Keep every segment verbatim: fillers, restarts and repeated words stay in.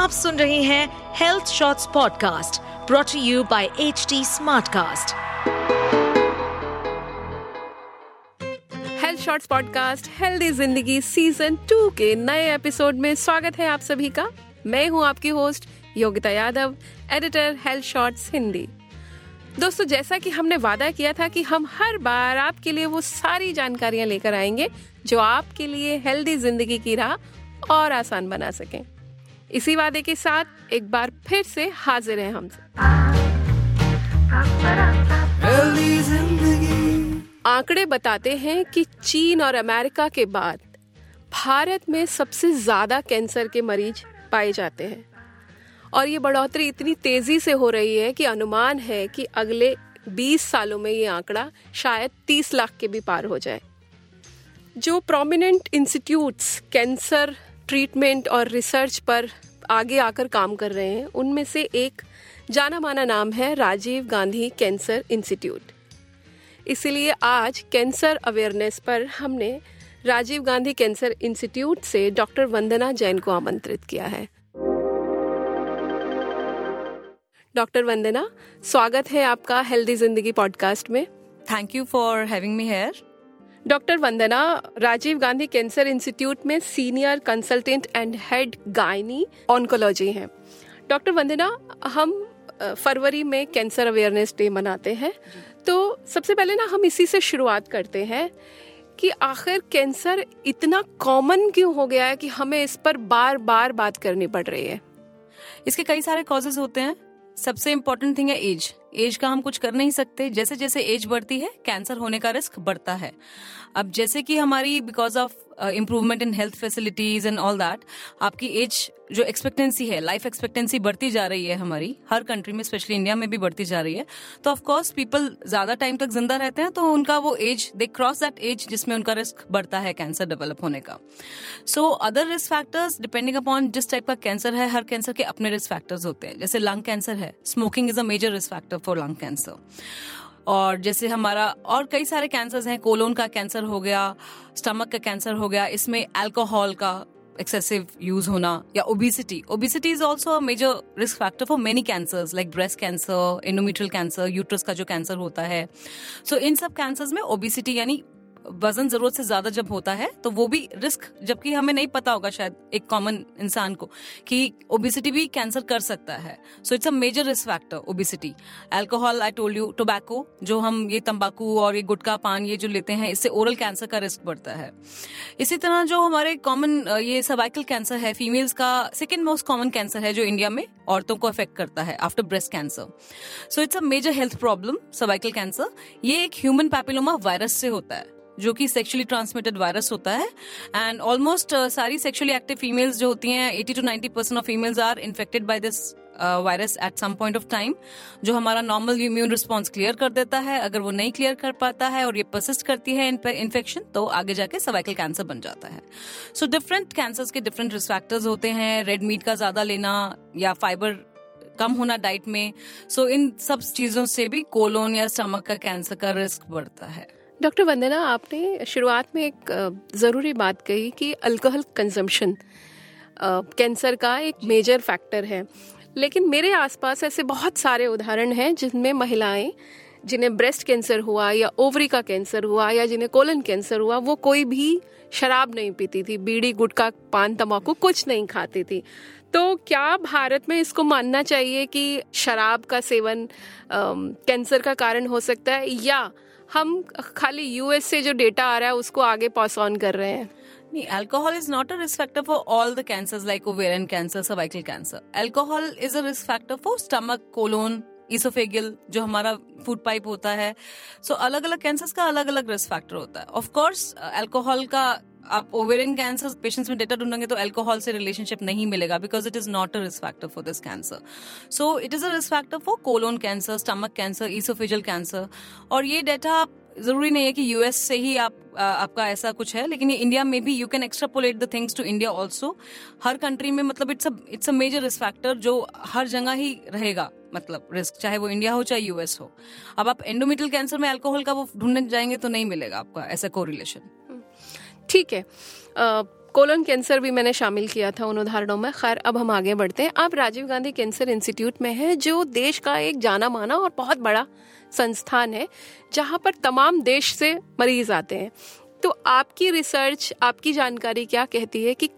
आप सुन रहे हैं Health Shots podcast brought to you by HD SmartCast. Health Shots podcast healthy जिंदगी सीजन टू के नए एपिसोड में स्वागत है आप सभी का। मैं हूं आपकी host Yogita Yadav, editor Health Shots Hindi. दोस्तों, जैसा कि हमने वादा किया था कि हम हर बार आपके लिए वो सारी जानकारियां लेकर आएंगे जो आपके लिए हेल्दी जिंदगी की राह और आसान बना सकें। इसी वादे के साथ एक बार फिर से हाजिर हैं हम। आंकड़े बताते हैं कि चीन और अमेरिका के बाद भारत में सबसे ज्यादा कैंसर के मरीज पाए जाते हैं और ये बढ़ोतरी इतनी तेजी से हो रही है कि अनुमान है कि अगले बीस सालों में ये आंकड़ा शायद तीस लाख के भी पार हो जाए। जो प्रोमिनेंट इंस्टीट्यूट्स कैंसर ट्रीटमेंट और रिसर्च पर आगे आकर काम कर रहे हैं, उनमें से एक जाना माना नाम है राजीव गांधी कैंसर इंस्टीट्यूट। इसलिए आज कैंसर अवेयरनेस पर हमने राजीव गांधी कैंसर इंस्टीट्यूट से डॉक्टर वंदना जैन को आमंत्रित किया है। डॉक्टर वंदना, स्वागत है आपका हेल्दी जिंदगी पॉडकास्ट में। Thank you for having me here. Doctor Vandana, Rajiv Gandhi cancer institute में senior consultant and head gynae oncology हैं। डॉक्टर वंदना, हम फरवरी में कैंसर अवेयरनेस डे मनाते हैं, तो सबसे पहले ना हम इसी से शुरुआत करते हैं कि आखिर कैंसर इतना कॉमन क्यों हो गया है कि हमें इस पर बार बार बात करनी पड़ रही है। इसके कई सारे कॉजेज होते हैं। सबसे इम्पोर्टेंट थिंग है एज। एज का हम कुछ कर नहीं सकते। जैसे जैसे एज बढ़ती है कैंसर होने का रिस्क बढ़ता है। अब जैसे कि हमारी because of improvement in health facilities and all that, आपकी एज जो एक्सपेक्टेंसी है, लाइफ एक्सपेक्टेंसी बढ़ती जा रही है हमारी हर कंट्री में, स्पेशली इंडिया में भी बढ़ती जा रही है। तो ऑफकोर्स पीपल ज्यादा टाइम तक जिंदा रहते हैं, तो उनका वो age, they cross that age जिसमें उनका रिस्क बढ़ता है कैंसर डेवलप होने का। So other risk factors depending upon जिस टाइप का कैंसर है, हर कैंसर के अपने रिस्क फैक्टर्स होते हैं। जैसे लंग कैंसर है, smoking is a major risk factor for lung cancer. और जैसे हमारा और कई सारे कैंसर्स हैं, कोलोन का कैंसर हो गया, स्टमक का कैंसर हो गया, इसमें अल्कोहल का एक्सेसिव यूज होना या obesity. Obesity is also a major risk factor for many cancers like breast cancer, endometrial cancer, uterus का जो कैंसर होता है। सो इन सब कैंसर्स में ओबेसिटी यानी वजन जरूरत से ज्यादा जब होता है तो वो भी रिस्क, जबकि हमें नहीं पता होगा शायद एक कॉमन इंसान को कि ओबेसिटी भी कैंसर कर सकता है। So it's a major risk factor obesity. Alcohol, I told you, tobacco, जो हम ये तंबाकू और ये गुटखा पान ये जो लेते हैं, इससे ओरल कैंसर का रिस्क बढ़ता है। इसी तरह जो हमारे कॉमन ये सर्वाइकल कैंसर है, फीमेल्स का सेकेंड मोस्ट कॉमन कैंसर है जो इंडिया में औरतों को अफेक्ट करता है after breast cancer. So it's a major health problem cervical cancer. ये एक ह्यूमन पैपिलोमा वायरस से होता है जो कि सेक्सुअली ट्रांसमिटेड वायरस होता है। एंड ऑलमोस्ट सारी सेक्सुअली एक्टिव फीमेल्स जो होती हैं, अस्सी टू नब्बे percent of females are infected by this virus at some point of time, जो हमारा नॉर्मल इम्यून रिस्पॉन्स क्लियर कर देता है। अगर वो नहीं क्लियर कर पाता है और ये परसिस्ट करती है इन्फेक्शन, तो आगे जाके सर्वाइकल कैंसर बन जाता है। सो डिफरेंट कैंसर्स के डिफरेंट रिस्क फैक्टर्स होते हैं। रेड मीट का ज्यादा लेना या फाइबर कम होना डाइट में, सो इन सब चीजों से भी कोलोन या स्टमक का कैंसर का रिस्क बढ़ता है। डॉक्टर वंदना, आपने शुरुआत में एक ज़रूरी बात कही कि अल्कोहल कंजम्पशन कैंसर का एक मेजर फैक्टर है, लेकिन मेरे आसपास ऐसे बहुत सारे उदाहरण हैं जिनमें महिलाएं जिन्हें ब्रेस्ट कैंसर हुआ या ओवरी का कैंसर हुआ या जिन्हें कोलन कैंसर हुआ, वो कोई भी शराब नहीं पीती थी, बीड़ी, गुटखा, पान, तंबाकू कुछ नहीं खाती थी। तो क्या भारत में इसको मानना चाहिए कि शराब का सेवन कैंसर का कारण हो सकता है, या हम खाली यूएस से जो डेटा आ रहा है उसको आगे पास ऑन कर रहे हैं? नहीं, alcohol is not a risk factor for all the cancers like ovarian cancer, cervical cancer. Alcohol is a risk factor for stomach, colon, oesophageal, जो हमारा फूड पाइप होता है। सो अलग अलग कैंसर्स का अलग अलग रिस्क फैक्टर होता है। ऑफकोर्स अल्कोहल का, आप ओवेरियन कैंसर पेशेंट्स में डेटा ढूंढेंगे तो अल्कोहल से रिलेशनशिप नहीं मिलेगा because it is not a risk factor for this cancer. So it is a risk factor for colon cancer, stomach cancer, oesophageal cancer. और ये डेटा आप, जरूरी नहीं है कि यूएस से ही आप आ, आपका ऐसा कुछ है, लेकिन इंडिया में भी you can extrapolate the things to India also. हर कंट्री में मतलब it's it's a major risk factor जो हर जगह ही रहेगा, मतलब रिस्क, चाहे वो इंडिया हो चाहे यूएस हो। अब आप एंडोमेट्रियल कैंसर में अल्कोहल का वो ढूंढने जाएंगे तो नहीं मिलेगा आपका ऐसा कोरिलेशन। ठीक है, कोलन कैंसर भी मैंने शामिल किया था उन उदाहरणों में। खैर, अब हम आगे बढ़ते हैं। आप राजीव गांधी कैंसर इंस्टीट्यूट में हैं, जो देश का एक जाना माना और बहुत बड़ा संस्थान है, जहां पर तमाम देश से मरीज आते हैं। तो आपकी रिसर्च, आपकी जानकारी क्या कहती है कि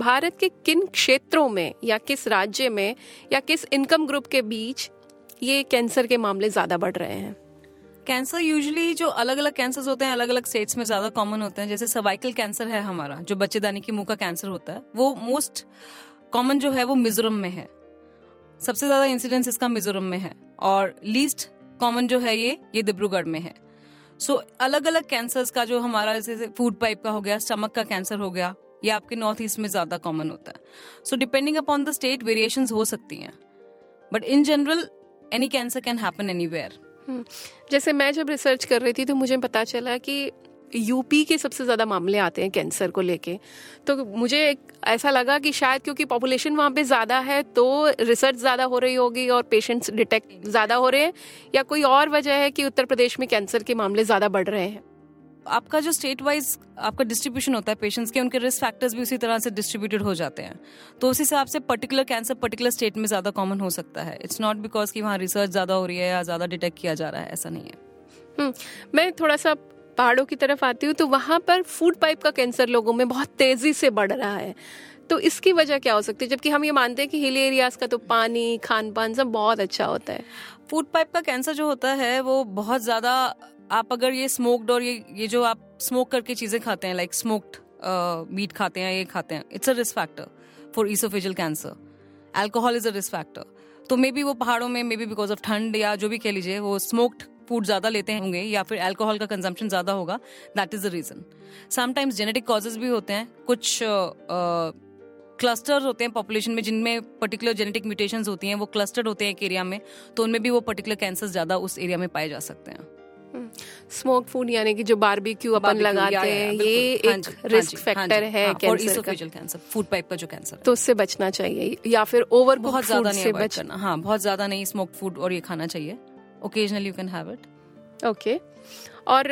भारत के किन क्षेत्रों में या किस राज्य में या किस इनकम ग्रुप के बीच ये कैंसर के मामले ज़्यादा बढ़ रहे हैं? कैंसर यूजुअली जो अलग अलग कैंसर्स होते हैं अलग अलग स्टेट्स में ज़्यादा कॉमन होते हैं। जैसे सर्वाइकल कैंसर है हमारा, जो बच्चेदानी के मुंह का कैंसर होता है, वो मोस्ट कॉमन जो है वो मिजोरम में है। सबसे ज़्यादा इंसिडेंस इसका मिजोरम में है, और लीस्ट कॉमन जो है ये ये डिब्रूगढ़ में है। सो अलग अलग कैंसर्स का जो हमारा, जैसे फूड पाइप का हो गया, स्टमक का कैंसर हो गया, ये आपके नॉर्थ ईस्ट में ज़्यादा कॉमन होता है। So depending upon the state variations हो सकती हैं, but in general any cancer can happen anywhere. जैसे मैं जब रिसर्च कर रही थी तो मुझे पता चला कि यूपी के सबसे ज़्यादा मामले आते हैं कैंसर को लेके। तो मुझे ऐसा लगा कि शायद क्योंकि पॉपुलेशन वहाँ पे ज़्यादा है तो रिसर्च ज़्यादा हो रही होगी और पेशेंट्स डिटेक्ट ज़्यादा हो रहे हैं, या कोई और वजह है कि उत्तर प्रदेश में कैंसर के मामले ज़्यादा बढ़ रहे हैं? आपका जो स्टेट वाइज आपका डिस्ट्रीब्यूशन होता है पेशेंट्स के, उनके रिस्क फैक्टर्स भी उसी तरह से डिस्ट्रीब्यूटेड हो जाते हैं। तो उस हिसाब से पर्टिकुलर कैंसर पर्टिकुलर स्टेट में ज़्यादा कॉमन हो सकता है। इट्स नॉट बिकॉज कि वहाँ रिसर्च ज़्यादा हो रही है या ज़्यादा डिटेक्ट किया जा रहा है, ऐसा नहीं है। मैं थोड़ा सा पहाड़ों की तरफ आती हूँ, तो वहाँ पर फूड पाइप का कैंसर लोगों में बहुत तेज़ी से बढ़ रहा है। तो इसकी वजह क्या हो सकती है, जबकि हम ये मानते हैं कि हिली एरियाज़ का तो पानी, खान पान सब बहुत अच्छा होता है? फूड पाइप का कैंसर जो होता है वो बहुत ज़्यादा, आप अगर ये स्मोक्ड और ये ये जो आप स्मोक करके चीज़ें खाते हैं, लाइक स्मोक्ड मीट खाते हैं, ये खाते हैं, it's a risk factor for oesophageal cancer. Alcohol is a risk factor. तो मे बी वो पहाड़ों में, मे बी बिकॉज ऑफ ठंड या जो भी कह लीजिए, वो स्मोक्ड फूड ज़्यादा लेते होंगे या फिर अल्कोहल का कंजम्पशन ज़्यादा होगा, that is the reason. Sometimes genetic causes भी होते हैं। कुछ क्लस्टर्स uh, होते हैं पॉपुलेशन में जिनमें पर्टिकुलर जेनेटिक म्यूटेशंस होती हैं, वो क्लस्टर्ड होते हैं एक एरिया में, तो उनमें भी वो पर्टिकुलर कैंसर ज़्यादा उस एरिया में पाए जा सकते हैं। स्मोक फूड यानी कि जो बारबेक्यू अपन लगाते हैं, ये एक रिस्क फैक्टर है कैंसर का, फूड पाइप का जो कैंसर है, तो उससे बचना चाहिए। या फिर ओवर बहुत ज्यादा नहीं बचना, हाँ बहुत ज्यादा नहीं स्मोक फूड और ये खाना चाहिए। Occasionally you can have it, okay. और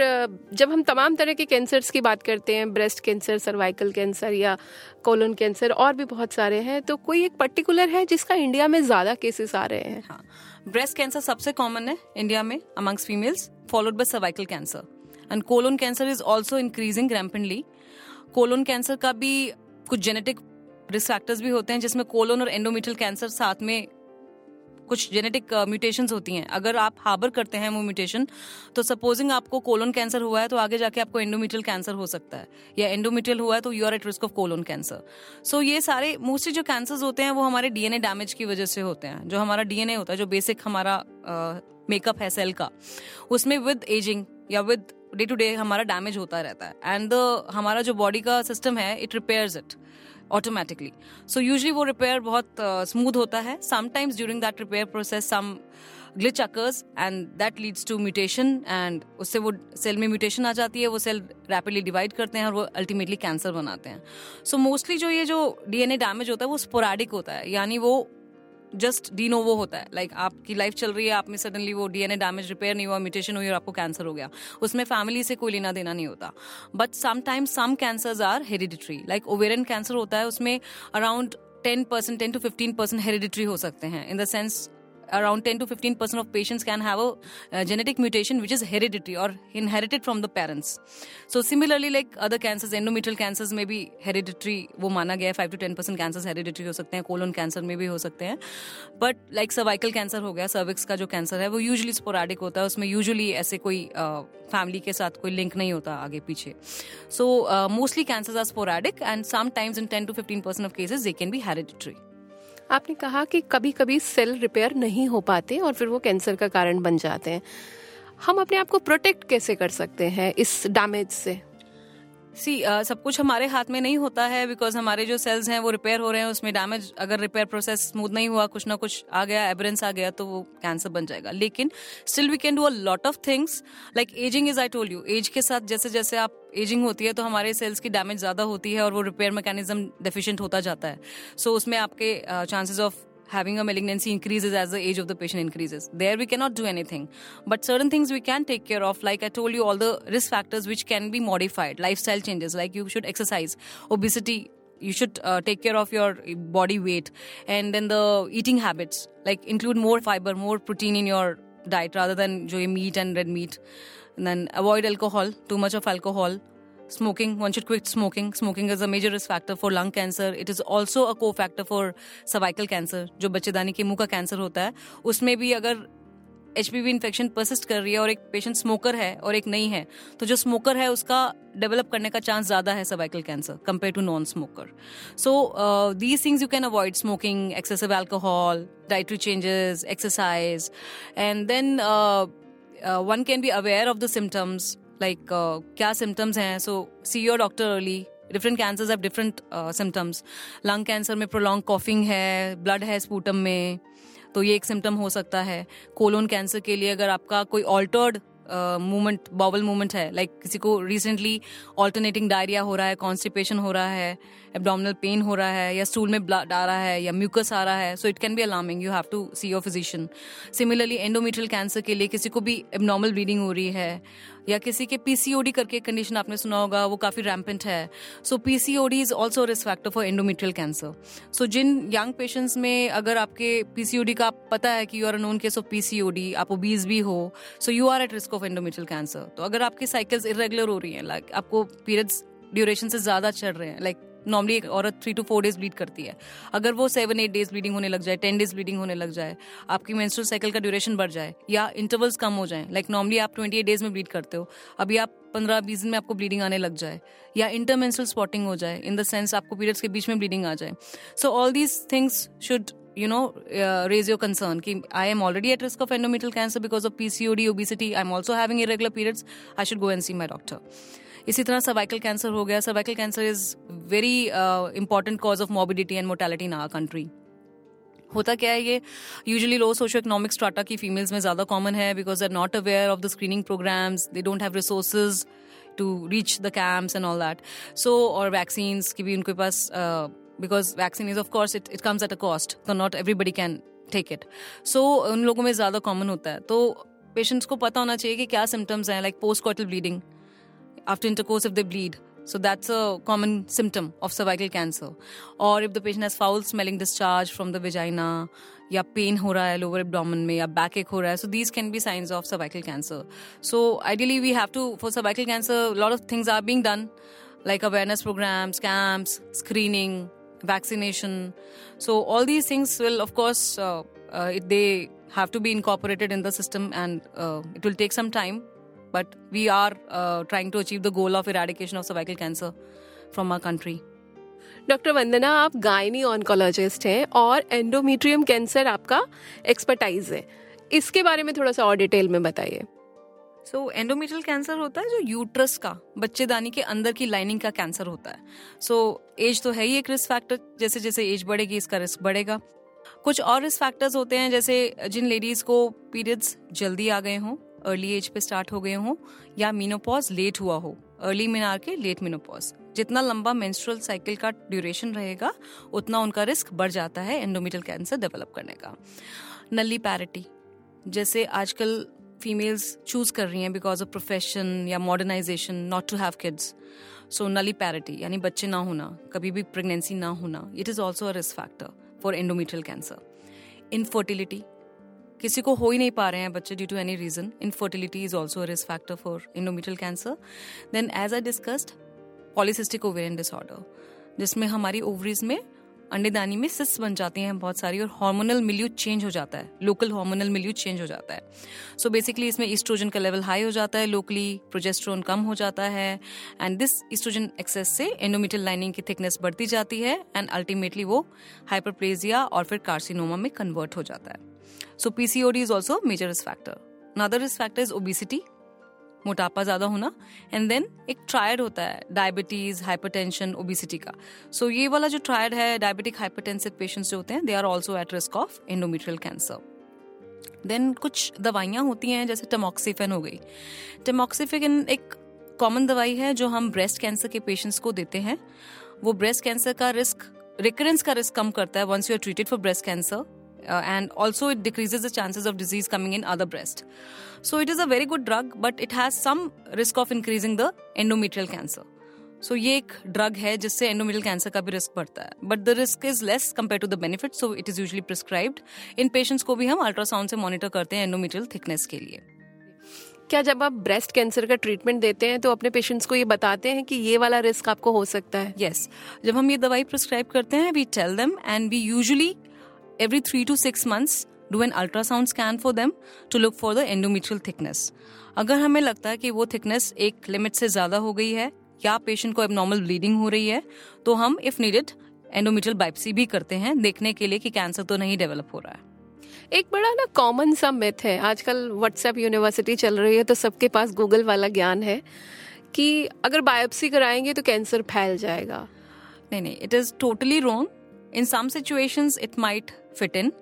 जब हम तमाम तरह के कैंसर्स की बात करते हैं, ब्रेस्ट कैंसर, सर्वाइकल कैंसर या कोलन कैंसर, और भी बहुत सारे हैं, तो कोई एक पर्टिकुलर है जिसका इंडिया में ज़्यादा केसेस आ रहे हैं? हाँ, ब्रेस्ट कैंसर सबसे कॉमन है इंडिया में amongst females, followed by cervical cancer, and colon cancer is also increasing rampantly. Colon cancer का भी कुछ जेनेटिक रिस्क फैक्टर्स भी होते हैं, जिसमें कोलन और एंडोमेट्रियल कैंसर साथ में कुछ जेनेटिक म्यूटेशंस uh, होती हैं। अगर आप हार्बर करते हैं वो म्यूटेशन, तो सपोजिंग आपको कोलन कैंसर हुआ है तो आगे जाके आपको एंडोमेट्रियल कैंसर हो सकता है, या एंडोमेट्रियल हुआ है तो you are at risk of colon cancer. So ये सारे मोस्टली जो कैंसर्स होते हैं वो हमारे डीएनए डैमेज की वजह से होते हैं। जो हमारा डीएनए होता है, जो बेसिक हमारा मेकअप uh, है सेल का, उसमें विद एजिंग या विद डे टू डे हमारा डैमेज होता रहता है, एंड हमारा जो बॉडी का सिस्टम है it repairs it automatically. So usually वो रिपेयर बहुत स्मूथ होता है। Sometimes during that repair process some glitch occurs and that leads to mutation, and उससे वो सेल में म्यूटेशन आ जाती है, वो सेल रैपिडली डिवाइड करते हैं और वो अल्टीमेटली कैंसर बनाते हैं। सो मोस्टली जो ये जो डीएनए डैमेज होता है वो स्पोरैडिक होता है, यानी वो जस्ट डी नोवो होता है। लाइक like, आपकी लाइफ चल रही है, आप में सडनली वो डीएनए डैमेज रिपेयर नहीं हुआ, म्यूटेशन हुई और आपको कैंसर हो गया, उसमें फैमिली से कोई लेना देना नहीं होता। But sometimes some cancers are hereditary, like ovarian cancer होता है, उसमें around ten percent ten to fifteen percent hereditary हो सकते हैं। In the sense around ten to fifteen percent of patients can have a genetic mutation which is hereditary और inherited from the parents. So similarly like other cancers, endometrial cancers में भी hereditary वो माना गया है, five to ten percent cancers hereditary हो सकते हैं, कोलन कैंसर में भी हो सकते हैं। बट लाइक सर्वाइकल कैंसर हो गया, सर्विक्स का जो कैंसर है वो यूजुअली स्पोरैडिक होता है, उसमें यूजुअली ऐसे कोई फैमिली के साथ कोई लिंक नहीं होता आगे पीछे। So mostly cancers are sporadic and sometimes in ten to fifteen percent of cases they can be hereditary. आपने कहा कि कभी कभी सेल रिपेयर नहीं हो पाते और फिर वो कैंसर का कारण बन जाते हैं। हम अपने आप को प्रोटेक्ट कैसे कर सकते हैं इस डैमेज से? सी uh, सब कुछ हमारे हाथ में नहीं होता है, बिकॉज हमारे जो सेल्स हैं वो रिपेयर हो रहे हैं, उसमें डैमेज, अगर रिपेयर प्रोसेस स्मूथ नहीं हुआ, कुछ ना कुछ आ गया, एबरेंस आ गया, तो वो कैंसर बन जाएगा। लेकिन still we can do a lot of things, like ageing is, I told you, age के साथ जैसे जैसे आप एजिंग होती है तो हमारे सेल्स की डैमेज ज़्यादा होती है और वो रिपेयर मैकेनिज्म डेफिशिएंट होता जाता है। सो so, उसमें आपके chances of having a malignancy increases as the age of the patient increases. There we cannot do anything. But certain things we can take care of. Like I told you, all the risk factors which can be modified. Lifestyle changes, like you should exercise, obesity. You should uh, take care of your body weight. And then the eating habits, like include more fiber, more protein in your diet rather than जो ये meat and red meat. And then avoid alcohol, too much of alcohol. Smoking, one should quit smoking. Smoking is a major risk factor for lung cancer. It is also a co-factor for cervical cancer. जो बच्चेदानी के मुंह का cancer होता है, उसमें भी अगर H P V infection persist कर रही है और एक patient smoker है और एक नहीं है, तो जो smoker है उसका develop करने का chance ज़्यादा है cervical cancer compared to non-smoker. So uh, these things you can avoid: smoking, excessive alcohol, dietary changes, exercise, and then uh, uh, one can be aware of the symptoms. Like uh, क्या symptoms हैं, so see your doctor early. Different cancers have different uh, symptoms. Lung cancer में prolonged coughing है, blood है sputum में, तो ये एक symptom हो सकता है. Colon cancer के लिए अगर आपका कोई altered uh, movement, bowel movement है, like किसी को recently alternating diarrhea हो रहा है, constipation हो रहा है, abdominal pain हो रहा है, या stool में blood आ रहा है, या mucus आ रहा है, so it can be alarming. You have to see your physician. Similarly, endometrial cancer के लिए किसी को भी abnormal bleeding हो रही है, या किसी के P C O D करके कंडीशन आपने सुना होगा, वो काफ़ी रैम्पेंट है. So P C O D is also risk factor for endometrial cancer. So जिन यंग पेशेंट्स में अगर आपके P C O D का पता है कि you are a known case of P C O D, आप ओबीज भी हो, so you are at risk of endometrial cancer. तो अगर आपकी साइकिल्स इरेगुलर हो रही हैं, लाइक आपको पीरियड्स ड्यूरेशन से ज़्यादा चल रहे हैं, लाइक नॉर्मली एक औरत three to four days bleed करती है, अगर वो सेवन एट डेज ब्लीडिंग होने लग जाए, टेन डेज ब्लीडिंग होने लग जाए, आपकी मेंस्ट्रुअल साइकिल का ड्यूरेशन बढ़ जाए, या इंटरवल्स कम हो जाए, लाइक नॉर्मली आप ट्वेंटी एट डेज में ब्लीड करते हो, अभी आप पंद्रह बीस दिन में आपको ब्लीडिंग आने लग जाए, या इंटरमेंस्ट्रुअल स्पॉटिंग हो जाए, इन द सेंस आपको पीरियड्स के बीच में ब्लीडिंग आ जाए. So all these things should you know, uh, raise your concern कि I am already at risk of endometrial cancer because of P C O D, obesity, I'm also having irregular periods, I should go and see my doctor. इसी तरह cervical cancer हो गया. Cervical cancer is very important cause of morbidity and mortality in our country. होता क्या है ये, usually low socio economic strata की females में ज़्यादा कॉमन है, because they are not aware of the screening programmes, they don't have resources to reach the camps and all that. So और vaccines की भी उनके पास uh, because vaccine is of course it, it comes at a cost, so not everybody can take it. So उन लोगों में ज़्यादा common होता है. तो patients को पता होना चाहिए कि क्या symptoms हैं, like postcoital bleeding after intercourse if they bleed, so that's a common symptom of cervical cancer. Or if the patient has foul smelling discharge from the vagina, या pain हो रहा है lower abdomen में, या backache हो रहा है, so these can be signs of cervical cancer. So ideally we have to, for cervical cancer a lot of things are being done, like awareness programs, camps, screening, vaccination. So all these things will of course uh, uh, they have to be incorporated in the system, and uh, it will take some time, but we are uh, trying to achieve the goal of eradication of cervical cancer from our country. Doctor Vandana, आप gynae oncologist हैं और endometrium cancer आपका expertise है, इसके बारे में थोड़ा सा और डिटेल में बताइए. सो एंडोमेट्रियल कैंसर होता है जो यूट्रस का, बच्चेदानी के अंदर की लाइनिंग का कैंसर होता है. सो so, एज तो है ही एक रिस्क फैक्टर, जैसे जैसे एज बढ़ेगी इसका रिस्क बढ़ेगा. कुछ और रिस्क फैक्टर्स होते हैं, जैसे जिन लेडीज़ को पीरियड्स जल्दी आ गए हों, अर्ली एज पे स्टार्ट हो गए हों, या मीनोपॉज लेट हुआ हो, अर्ली मेनार के लेट मीनोपॉज. जितना लंबा मेंस्ट्रुअल साइकिल का ड्यूरेशन रहेगा, उतना उनका रिस्क बढ़ जाता है एंडोमेट्रियल कैंसर डेवलप करने का. नली पैरिटी, जैसे आजकल फीमेल्स चूज कर रही हैं बिकॉज ऑफ प्रोफेशन या modernisation not to have kids, so nulliparity यानी बच्चे ना होना, कभी भी प्रेगनेंसी ना होना, it is also a risk factor for endometrial cancer. Infertility, किसी को हो ही नहीं पा रहे हैं बच्चे due to any reason, infertility is also a risk factor for endometrial cancer. Then as I discussed, polycystic ovarian disorder, जिसमें हमारी ओवरीज में, अंडेदानी में सिस्ट बन जाती हैं बहुत सारी, और हार्मोनल मिल्यू चेंज हो जाता है, लोकल हार्मोनल मिल्यू चेंज हो जाता है. सो बेसिकली इसमें ईस्ट्रोजन का लेवल हाई हो जाता है लोकली, प्रोजेस्टेरोन कम हो जाता है, एंड दिस ईस्ट्रोजन एक्सेस से एंडोमेट्रियल लाइनिंग की थिकनेस बढ़ती जाती है, एंड अल्टीमेटली वो हाइपरप्लेजिया और फिर कार्सिनोमा में कन्वर्ट हो जाता है. So PCOD is also major risk factor. Another risk factor is obesity, मोटापा ज़्यादा होना, एंड देन एक ट्रायड होता है डायबिटीज़, हाइपरटेंशन, ओबेसिटी का. सो so, ये वाला जो ट्रायड है, डायबिटिक हाइपरटेंसिव पेशेंट्स जो होते हैं, they are also at risk of endometrial cancer. Then कुछ दवाइयाँ होती हैं, जैसे टमोक्सीफेन हो गई. टमोक्सीफेन एक कॉमन दवाई है जो हम ब्रेस्ट कैंसर के पेशेंट्स को देते हैं. वो ब्रेस्ट कैंसर का रिस्क, रिकरेंस का रिस्क कम करता है once you are treated for breast cancer. uh, and also it decreases the chances of disease coming in other breast. So it is a very good drug, but it has some risk of increasing the endometrial cancer. So ये एक drug है जिससे endometrial cancer का भी risk बढ़ता है, but the risk is less compared to the benefit, so it is usually prescribed. In patients को भी हम ultrasound से monitor करते हैं endometrial thickness के लिए. क्या जब आप ब्रेस्ट कैंसर का ट्रीटमेंट देते हैं तो अपने पेशेंट्स को ये बताते हैं कि ये वाला रिस्क आपको हो सकता है? Yes yes. जब हम ये दवाई प्रिस्क्राइब करते हैं we tell them and we usually every three to six months do an ultrasound scan for them to look for the endometrial thickness. अगर हमें लगता है कि वो थिकनेस एक लिमिट से ज़्यादा हो गई है या पेशेंट को एबनॉर्मल ब्लीडिंग हो रही है तो हम इफ नीडेड एंडोमेट्रियल बायोप्सी भी करते हैं देखने के लिए कि कैंसर तो नहीं डेवलप हो रहा है. एक बड़ा ना कॉमन सा मिथ है, आजकल व्हाट्सएप यूनिवर्सिटी चल रही है तो सबके पास गूगल वाला ज्ञान है कि अगर बायोप्सी कराएंगे तो कैंसर फैल जाएगा. नहीं नहीं, it is totally wrong. In some situations it might fit in.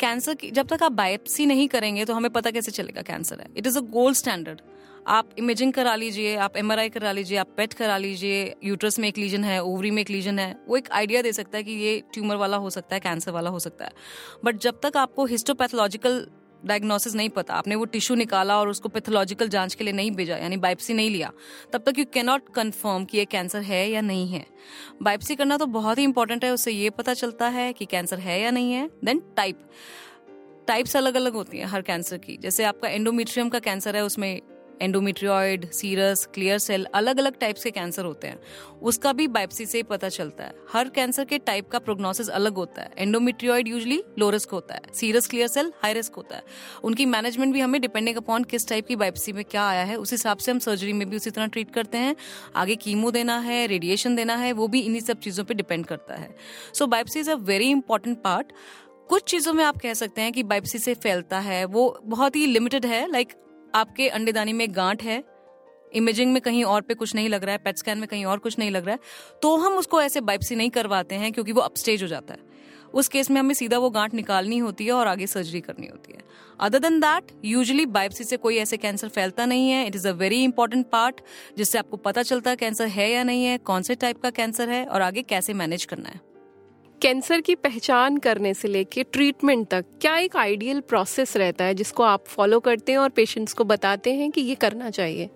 Cancer की जब तक आप बायोप्सी नहीं करेंगे तो हमें पता कैसे चलेगा कैंसर है. It is a gold standard. आप इमेजिंग करा लीजिए, आप एमआरआई करा लीजिए, आप पेट करा लीजिए, यूट्रस में एक लीजन है, ओवरी में एक लीजन है, वो एक आइडिया दे सकता है कि ये ट्यूमर वाला हो सकता है, कैंसर वाला हो सकता है. बट जब तक आपको हिस्टोपैथोलॉजिकल डायग्नोसिस नहीं पता, आपने वो टिश्यू निकाला और उसको पैथोलॉजिकल जांच के लिए नहीं भेजा यानी बायोप्सी नहीं लिया, तब तक यू कैन नॉट कन्फर्म कि ये कैंसर है या नहीं है. बायोप्सी करना तो बहुत ही इंपॉर्टेंट है, उससे ये पता चलता है कि कैंसर है या नहीं है. देन टाइप टाइप्स अलग अलग होती हैं हर कैंसर की. जैसे आपका एंडोमेट्रियम का कैंसर है, उसमें एंडोमेट्रियॉइड, सीरस, क्लियर सेल, अलग अलग टाइप्स के कैंसर होते हैं. उसका भी बायोप्सी से ही पता चलता है. हर कैंसर के टाइप का प्रोग्नोसिस अलग होता है. एंडोमेट्रियॉइड यूजली लो रिस्क होता है, serous, clear cell high risk होता है. उनकी मैनेजमेंट भी हमें डिपेंडिंग अपॉन किस टाइप की बायोप्सी में क्या आया है उस हिसाब से हम सर्जरी में भी उसी तरह ट्रीट करते हैं. आगे कीमो देना है, रेडिएशन देना है, वो भी इन्हीं सब चीज़ों पर डिपेंड करता है. So biopsy is a very important part. कुछ चीज़ों में आप कह सकते हैं कि बायोप्सी से फैलता है, वो बहुत ही लिमिटेड है. लाइक आपके अंडेदानी में गांठ है, इमेजिंग में कहीं और पे कुछ नहीं लग रहा है, पेट स्कैन में कहीं और कुछ नहीं लग रहा है, तो हम उसको ऐसे बायोप्सी नहीं करवाते हैं क्योंकि वो अपस्टेज हो जाता है. उस केस में हमें सीधा वो गांठ निकालनी होती है और आगे सर्जरी करनी होती है. Other than that usually biopsy से कोई ऐसे कैंसर फैलता नहीं है. It is a very important part जिससे आपको पता चलता है कैंसर है या नहीं है, कौन से टाइप का कैंसर है और आगे कैसे मैनेज करना है. कैंसर की पहचान करने से लेके ट्रीटमेंट तक क्या एक आइडियल प्रोसेस रहता है जिसको आप फॉलो करते हैं और पेशेंट्स को बताते हैं कि ये करना चाहिए?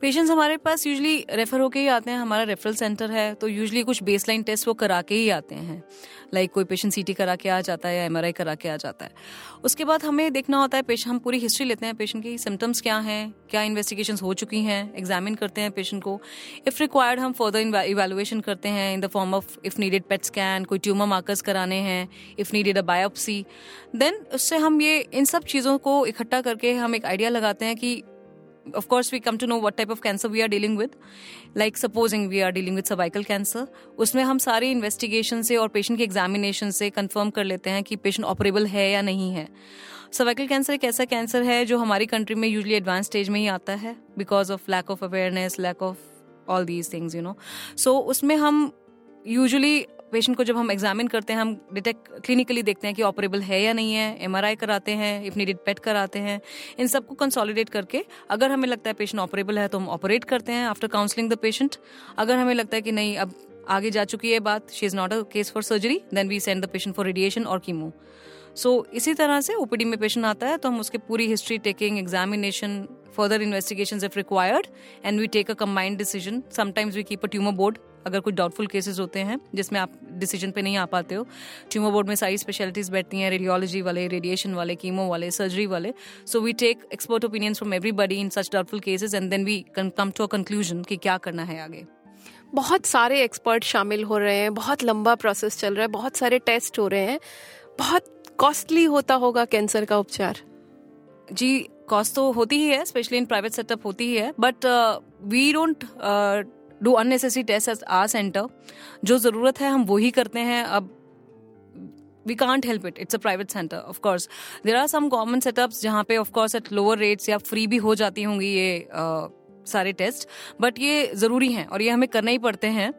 पेशेंट्स हमारे पास यूजुअली रेफ़र होके ही आते हैं. हमारा रेफरल सेंटर है तो यूजुअली कुछ बेसलाइन टेस्ट वो करा के ही आते हैं. लाइक like कोई पेशेंट सीटी करा के आ जाता है या एमआरआई करा के आ जाता है. उसके बाद हमें देखना होता है पेशेंट, हम पूरी हिस्ट्री लेते हैं पेशेंट की, सिम्टम्स क्या हैं, क्या इन्वेस्टिगेशंस हो चुकी हैं, एग्जामिन करते हैं पेशेंट को. इफ़ रिक्वायर्ड हम फर्दर इवेलुएशन करते हैं in the form of if needed PET scan, कोई ट्यूमर मार्कर्स कराने हैं, if needed a biopsy. Then उससे हम ये इन सब चीज़ों को इकट्ठा करके हम एक आइडिया लगाते हैं कि of course we come to know what type of cancer we are dealing with. Like supposing we are dealing with cervical cancer, उसमें हम सारी investigation से और patient के examination से confirm कर लेते हैं कि patient operable है या नहीं है. Cervical cancer एक ऐसा cancer है जो हमारी country में usually advanced stage में ही आता है because of lack of awareness, lack of all these things, you know. So उसमें हम usually पेशेंट को जब हम एग्जामिन करते हैं हम डिटेक्ट क्लिनिकली देखते हैं कि ऑपरेबल है या नहीं है, एमआरआई कराते हैं, इफ नीडेड पेट कराते हैं, इन सबको कंसोलिडेट करके अगर हमें लगता है पेशेंट ऑपरेबल है तो हम ऑपरेट करते हैं आफ्टर काउंसलिंग द पेशेंट. अगर हमें लगता है कि नहीं अब आगे जा चुकी है बात, she is not a case for surgery, then we send the patient for radiation और कीमो. सो इसी तरह से ओपीडी में पेशेंट आता है तो हम उसकी पूरी history taking, examination, further investigation if required and we take a combined decision. Sometimes we keep a tumour board अगर कुछ डाउटफुल केसेस होते हैं जिसमें आप डिसीजन पे नहीं आ पाते हो. ट्यूमर बोर्ड में सारी स्पेशलिटीज़ बैठती हैं, रेडियोलॉजी वाले, रेडिएशन वाले, कीमो वाले, सर्जरी वाले. So we take expert opinions from everybody in such doubtful cases and then we can come to a conclusion कि क्या करना है आगे. बहुत सारे एक्सपर्ट शामिल हो रहे हैं, बहुत लंबा प्रोसेस चल रहा है, बहुत सारे टेस्ट हो रहे हैं, बहुत कॉस्टली होता होगा कैंसर का उपचार. जी कॉस्ट तो होती ही है, स्पेशली इन प्राइवेट सेटअप होती ही है, but we don't do unnecessary test at our centre. जो ज़रूरत है हम वो ही करते हैं. अब we can't help it, it's a private centre. Of course there are some government setups जहाँ पे of course at lower rates या फ्री भी हो जाती होंगी ये uh, सारे टेस्ट, बट ये ज़रूरी हैं और ये हमें करना ही पड़ते हैं.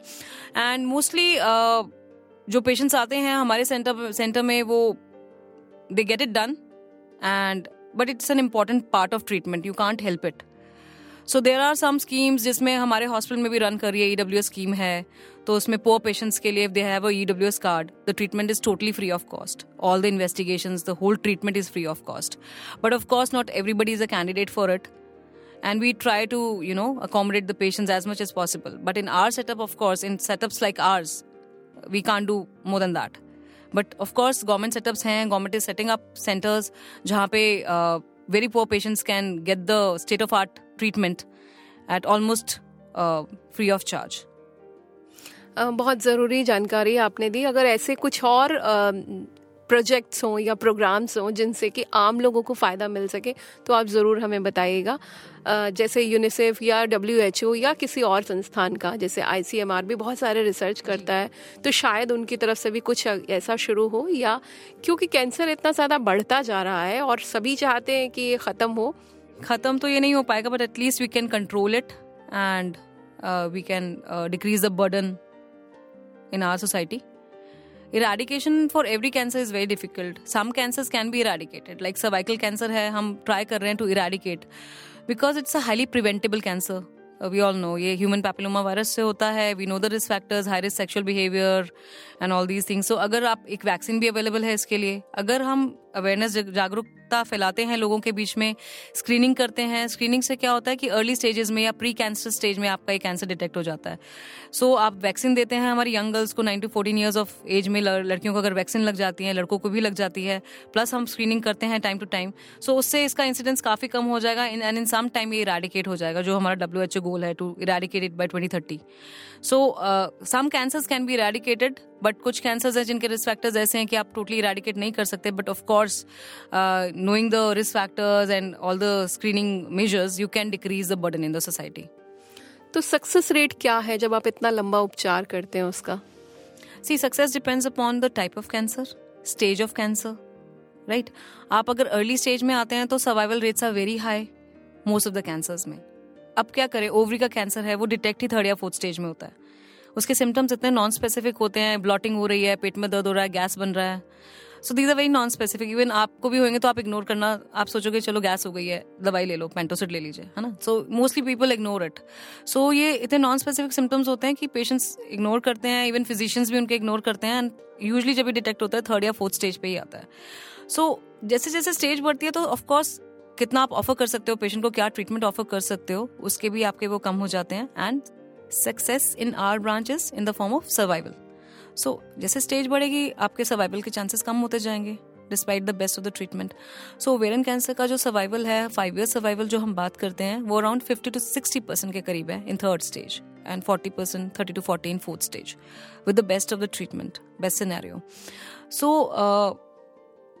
एंड मोस्टली uh, जो पेशेंट्स आते हैं हमारे सेंटर सेंटर में वो they get it done and but it's an important part of treatment, you can't help it. So there are some schemes जिसमें हमारे हॉस्पिटल में भी रन कर रही है, ईडब्ल्यूएस स्कीम है, तो उसमें पोअर पेशेंट्स के लिए if they have a EWS card the treatment is totally free of cost, all the investigations, the whole treatment is free of cost, but of course not everybody is a candidate for it and we try to, you know, accommodate the patients as much as possible. But in our setup, of course, in setups like ours, we can't do more than that. But of course, government setups hain, government is setting up centers jahan pe uh, very poor patients can get the state-of-art treatment at almost uh, free of charge. Uh, बहुत ज़रूरी जानकारी आपने दी. अगर ऐसे कुछ और uh, projects हों या प्रोग्राम्स हों जिनसे कि आम लोगों को फ़ायदा मिल सके तो आप ज़रूर हमें बताइएगा. जैसे यूनिसेफ या डब्ल्यू एच ओ या किसी और संस्थान का, जैसे आई सी एम आर भी बहुत सारे रिसर्च करता है, तो शायद उनकी तरफ से भी कुछ ऐसा शुरू हो, या क्योंकि कैंसर इतना ज़्यादा बढ़ता जा रहा है और सभी चाहते हैं कि ये ख़त्म हो. ख़त्म तो ये नहीं हो पाएगा, but at least we can control it and we can decrease the burden in our society. Eradication for every cancer is very difficult. Some cancers can be eradicated. Like cervical cancer है, हम try कर रहे हैं to eradicate because it's a highly preventable cancer. We all know ये human papilloma virus से होता है. We know the risk factors, high risk sexual behavior and all these things. So अगर आप एक vaccine भी available है इसके लिए, अगर हम awareness जागरूकता फैलाते हैं लोगों के बीच में, screening करते हैं, screening से क्या होता है कि early stages में या pre-cancer stage में आपका ये cancer detect हो जाता है. So आप vaccine देते हैं हमारी young girls को nine to fourteen years of age में, लड़कियों को अगर वैक्सीन लग जाती है, लड़कों को भी लग जाती है, प्लस हम स्क्रीनिंग करते हैं टाइम टू टाइम, सो उससे इसका इंसिडेंस काफ़ी कम हो जाएगा एंड इन सम टाइम ये इराडिकेट हो जाएगा, जो हमारा डब्ल्यू एच ओ गोल है to eradicate it by twenty thirty. So some cancers can be eradicated, but कुछ कैंसर्स हैं जिनके रिस्क फैक्टर्स ऐसे हैं कि आप टोटली इराडिकेट नहीं कर सकते, but of course knowing the risk factors and all the screening measures you can decrease the burden in the society. तो सक्सेस रेट क्या है जब आप इतना लंबा उपचार करते हैं उसका? See, success depends upon the type of cancer, stage of cancer, right. आप अगर अर्ली स्टेज में आते हैं तो survival rates are very high most of the cancers में. अब क्या करें, ओवरी का कैंसर है, वो डिटेक्ट ही थर्ड या फोर्थ स्टेज में होता है. उसके सिम्टम्स इतने नॉन स्पेसिफिक होते हैं, ब्लॉटिंग हो रही है, पेट में दर्द हो रहा है, गैस बन रहा है, so these are very non specific. Even आपको भी होंगे तो आप इग्नोर करना, आप सोचोगे चलो गैस हो गई है, दवाई ले लो, पेंटोसिड ले लीजिए, है ना. So mostly people ignore it. So ये इतने नॉन स्पेसिफिक सिम्टम्स होते हैं कि पेशेंट्स इग्नोर करते हैं, इवन फिजिशियंस भी उनके इग्नोर करते हैं, एंड यूजली जब ये डिटेक्ट होता है थर्ड या फोर्थ स्टेज पे ही आता है. सो जैसे जैसे स्टेज बढ़ती है तो ऑफकोर्स कितना आप ऑफर कर सकते हो पेशेंट को, क्या ट्रीटमेंट ऑफर कर सकते हो, उसके भी आपके वो कम हो जाते हैं. And success in our branches in the form of survival. So जैसे स्टेज बढ़ेगी आपके सर्वाइवल के चांसेस कम होते जाएंगे despite the best of the treatment. So ovarian cancer का जो सर्वाइवल है, फाइव ईयर सर्वाइवल जो हम बात करते हैं, वो around fifty to sixty percent के करीब है in third stage and forty percent thirty to forty in fourth stage with the best of the treatment, best scenario. So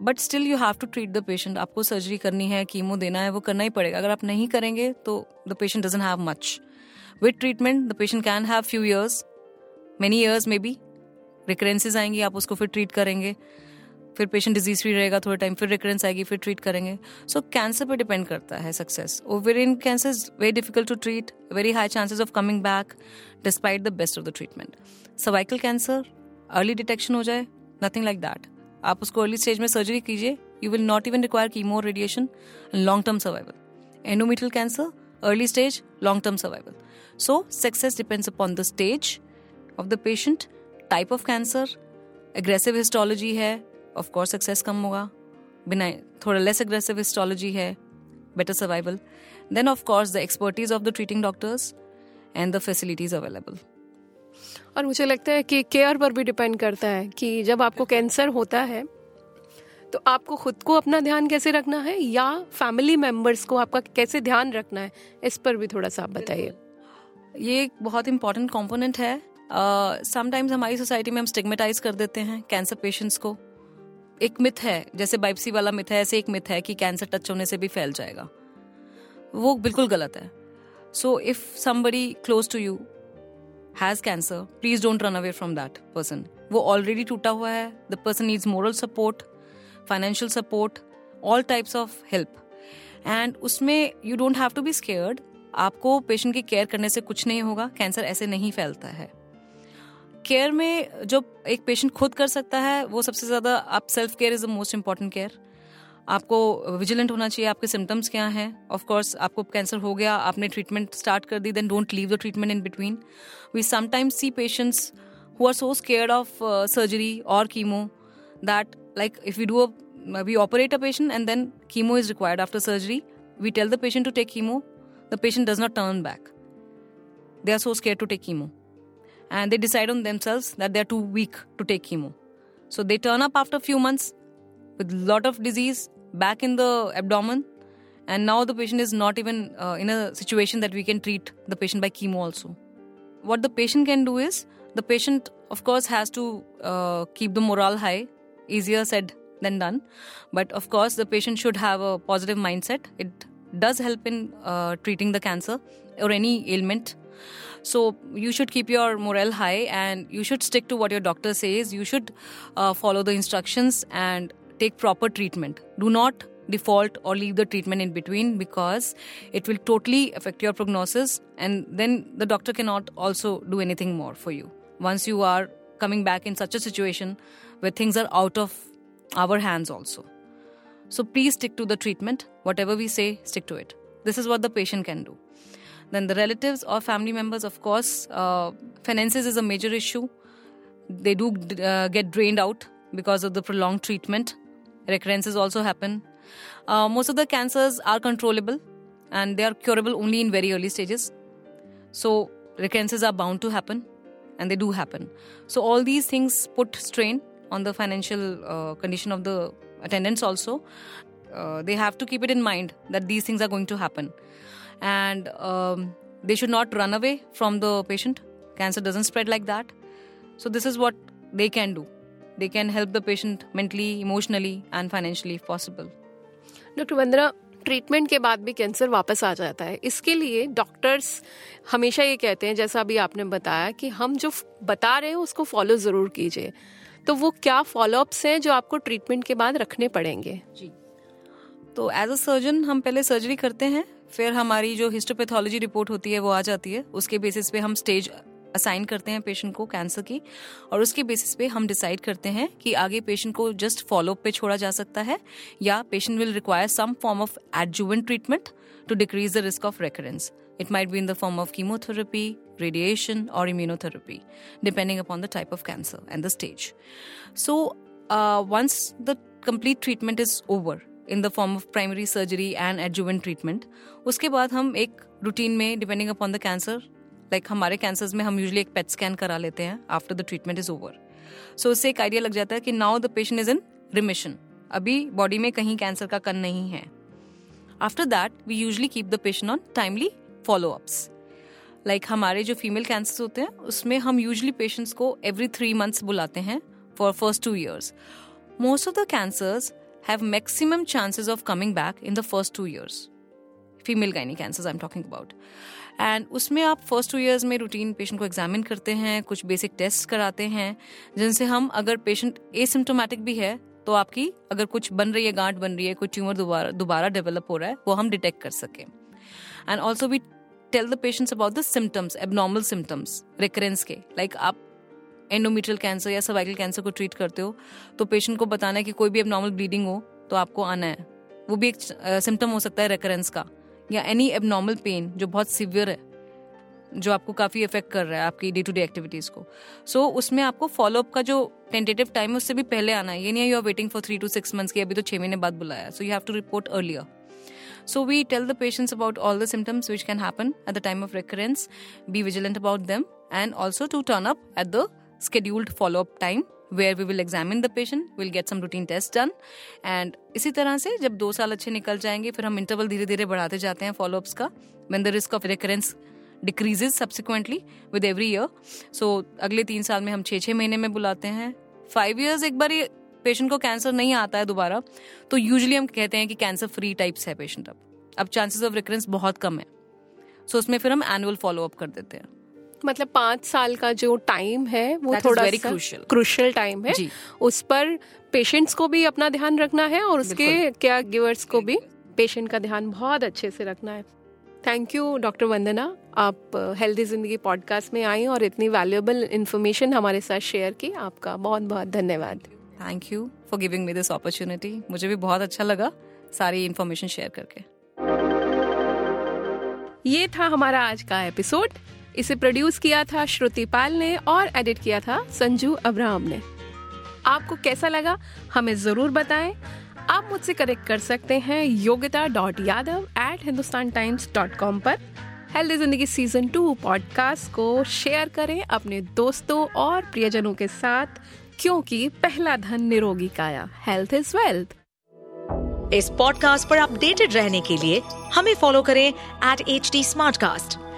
but still you have to treat the patient. आपको surgery करनी है, chemo देना है, वो करना ही पड़ेगा. अगर आप नहीं करेंगे तो the patient doesn't have much. With treatment the patient can have few years, many years may be recurrences आएंगी, आप उसको फिर ट्रीट करेंगे, फिर पेशेंट डिजीज फ्री रहेगा थोड़ा टाइम, फिर रिकरेंस आएगी, फिर ट्रीट करेंगे. सो कैंसर पर डिपेंड करता है success. Ovarian cancer is very difficult to treat, very high chances of coming back despite the best of the treatment. Cervical cancer early detection हो जाए, नथिंग लाइक दैट. आप उसको अर्ली स्टेज में surgery कीजिए, you will not even require chemo, radiation, long term survival. Endometrial cancer early stage, long term survival. So success depends upon the stage of the patient, type of cancer, aggressive histology है, of course success कम होगा. बिना थोड़ा less aggressive histology है, better survival. Then of course the expertise of the treating doctors and the facilities available. और मुझे लगता है कि केयर पर भी डिपेंड करता है कि जब आपको कैंसर होता है तो आपको खुद को अपना ध्यान कैसे रखना है या फैमिली मेम्बर्स को आपका कैसे ध्यान रखना है, इस पर भी थोड़ा सा आप बताइए. ये एक बहुत इंपॉर्टेंट कॉम्पोनेंट है. समटाइम्स uh, हमारी सोसाइटी में हम स्टिग्मेटाइज कर देते हैं कैंसर पेशेंट्स को. एक मिथ है, जैसे बाइप्सी वाला मिथ है, ऐसे एक मिथ है कि कैंसर टच होने से भी फैल जाएगा. वो बिल्कुल गलत है. So if somebody close to you has cancer, please don't run away from that person. वो ऑलरेडी टूटा हुआ है, the person needs moral support, financial support, all types of help. And उसमें you don't have to be scared. आपको patient की care करने से कुछ नहीं होगा, कैंसर ऐसे नहीं फैलता है. केयर में जो एक पेशेंट खुद कर सकता है वो सबसे ज़्यादा, आप self care is the most important care. आपको विजिलेंट होना चाहिए, आपके सिम्टम्स क्या हैं. ऑफ कोर्स आपको कैंसर हो गया, आपने ट्रीटमेंट स्टार्ट कर दी, then don't leave the treatment in between. We sometimes see patients who are so scared of surgery और chemo that like if we do a we operate a patient and then chemo is required after surgery, we tell the patient to take chemo, the patient does not turn back. They are so scared to take chemo. And they decide on themselves that they are too weak to take chemo. So they turn up after a few months with a lot of disease back in the abdomen. And now the patient is not even uh, in a situation that we can treat the patient by chemo also. What the patient can do is, the patient of course has to uh, keep the morale high. Easier said than done. But of course the patient should have a positive mindset. It does help in uh, treating the cancer or any ailment. So you should keep your morale high and you should stick to what your doctor says. You should uh, follow the instructions and take proper treatment. Do not default or leave the treatment in between because it will totally affect your prognosis and then the doctor cannot also do anything more for you. Once you are coming back in such a situation where things are out of our hands also. So please stick to the treatment. Whatever we say, stick to it. This is what the patient can do. Then the relatives or family members, of course, uh, finances is a major issue. They do uh, get drained out because of the prolonged treatment. Recurrences also happen. Uh, most of the cancers are controllable and they are curable only in very early stages. So recurrences are bound to happen and they do happen. So all these things put strain on the financial uh, condition of the attendants also. Uh, they have to keep it in mind that these things are going to happen. And um, they should not run away from the patient. Cancer doesn't spread like that. So this is what they can do. They can help the patient mentally, emotionally and financially if possible. Doctor Vandana, treatment के बाद भी cancer वापस आ जाता है. इसके लिए doctors हमेशा ये कहते हैं, जैसा अभी आपने बताया, कि हम जो बता रहे हैं उसको फॉलो ज़रूर कीजिए. तो वो क्या फॉलोअप्स हैं जो आपको ट्रीटमेंट के बाद रखने पड़ेंगे? जी, तो एज अ सर्जन हम पहले सर्जरी करते हैं, फिर हमारी जो हिस्टोपैथोलॉजी रिपोर्ट होती है वो आ जाती है. उसके बेसिस पे हम स्टेज असाइन करते हैं पेशेंट को कैंसर की, और उसके बेसिस पे हम डिसाइड करते हैं कि आगे पेशेंट को जस्ट फॉलोअप पे छोड़ा जा सकता है या patient will require some form of adjuvant treatment to decrease the risk of recurrence. It might be in the form of chemotherapy, radiation और immunotherapy, depending upon the type of cancer and the stage. So once the complete treatment is over in the form of primary surgery and adjuvant treatment, उसके बाद हम एक routine में depending upon the cancer, like हमारे cancers में हम usually एक PET scan करा लेते हैं after the treatment is over. So उससे एक आइडिया लग जाता है कि now the patient is in remission, अभी बॉडी में कहीं कैंसर का कण नहीं है. After that we usually keep the patient on timely followups. Like हमारे जो फीमेल कैंसर्स होते हैं उसमें हम यूजली पेशेंट्स को एवरी थ्री मंथ्स बुलाते हैं for first two years. Most of the cancers have maximum chances of coming back in the first two years. Female gynae cancers I'm talking about. And उसमें आप first two years में routine patient को examine करते हैं, कुछ basic tests कराते हैं, जिनसे हम अगर patient asymptomatic भी है तो आपकी अगर कुछ बन रही है, गांठ बन रही है, कोई ट्यूमर दोबारा दोबारा develop हो रहा है, वो हम detect कर सकें. And also we tell the patients about the symptoms, abnormal symptoms, recurrence के. Like आप एंडोमेट्रियल कैंसर या सर्वाइकल कैंसर को ट्रीट करते हो तो पेशेंट को बताना है कि कोई भी एबनॉर्मल ब्लीडिंग हो तो आपको आना है. वो भी एक सिम्टम हो सकता है रेकरेंस का, या एनी एबनॉर्मल पेन जो बहुत सीवियर है, जो आपको काफ़ी इफेक्ट कर रहा है आपकी डे टू डे एक्टिविटीज़ को. सो so, उसमें आपको फॉलोअप का जो टेंटेटिव टाइम है उससे भी पहले आना है. ये नहीं है you are waiting for three to six months की अभी तो छः महीने बाद बुलाया. So you have to report earlier. So we tell the patients about all the symptoms which can happen at the time of recurrence, be vigilant about them, and also to turn up at the scheduled follow-up time where we will examine the patient, we'll get some routine tests done. And इसी तरह से जब दो साल अच्छे निकल जाएंगे फिर हम interval धीरे धीरे बढ़ाते जाते हैं follow-ups का, when the risk of recurrence decreases subsequently with every year. So अगले तीन साल में हम छः छः महीने में बुलाते हैं. Five years एक बार पेशेंट को कैंसर नहीं आता है दोबारा तो यूजुअली हम कहते हैं कि कैंसर फ्री टाइप्स है पेशेंट. अब अब चांसेस ऑफ रिकरेंस बहुत कम है. सो so, उसमें फिर हम एनुअल फॉलोअप कर देते हैं. मतलब पाँच साल का जो टाइम है वो That थोड़ा वेरी क्रूशियल क्रूशियल टाइम है. उस पर पेशेंट्स को भी अपना ध्यान रखना है और उसके केयर गिवर्स को भी पेशेंट का ध्यान बहुत अच्छे से रखना है. थैंक यू डॉक्टर वंदना, आप हेल्दी जिंदगी पॉडकास्ट में आई और इतनी वैल्यूएबल इन्फॉर्मेशन हमारे साथ शेयर की. आपका बहुत बहुत धन्यवाद. Thank you for giving me this opportunity. मुझे भी बहुत अच्छा लगा सारी इन्फॉर्मेशन शेयर करके. ये था हमारा आज का एपिसोड. इसे प्रोड्यूस किया था श्रुति पाल ने और एडिट किया था संजू अब्राहम ने. आपको कैसा लगा हमें ज़रूर बताएं. आप मुझसे कनेक्ट कर सकते हैं Yogita dot Yadav at Hindustan Times dot com पर. हेल्दी जिंदगी सीजन टू पॉडकास्ट को शेयर करें अपने दोस्तों और प्रियजनों के साथ, क्योंकि पहला धन निरोगी काया, हेल्थ इज वेल्थ. इस पॉडकास्ट पर अपडेटेड रहने के लिए हमें फॉलो करें एट एच डी स्मार्टकास्ट.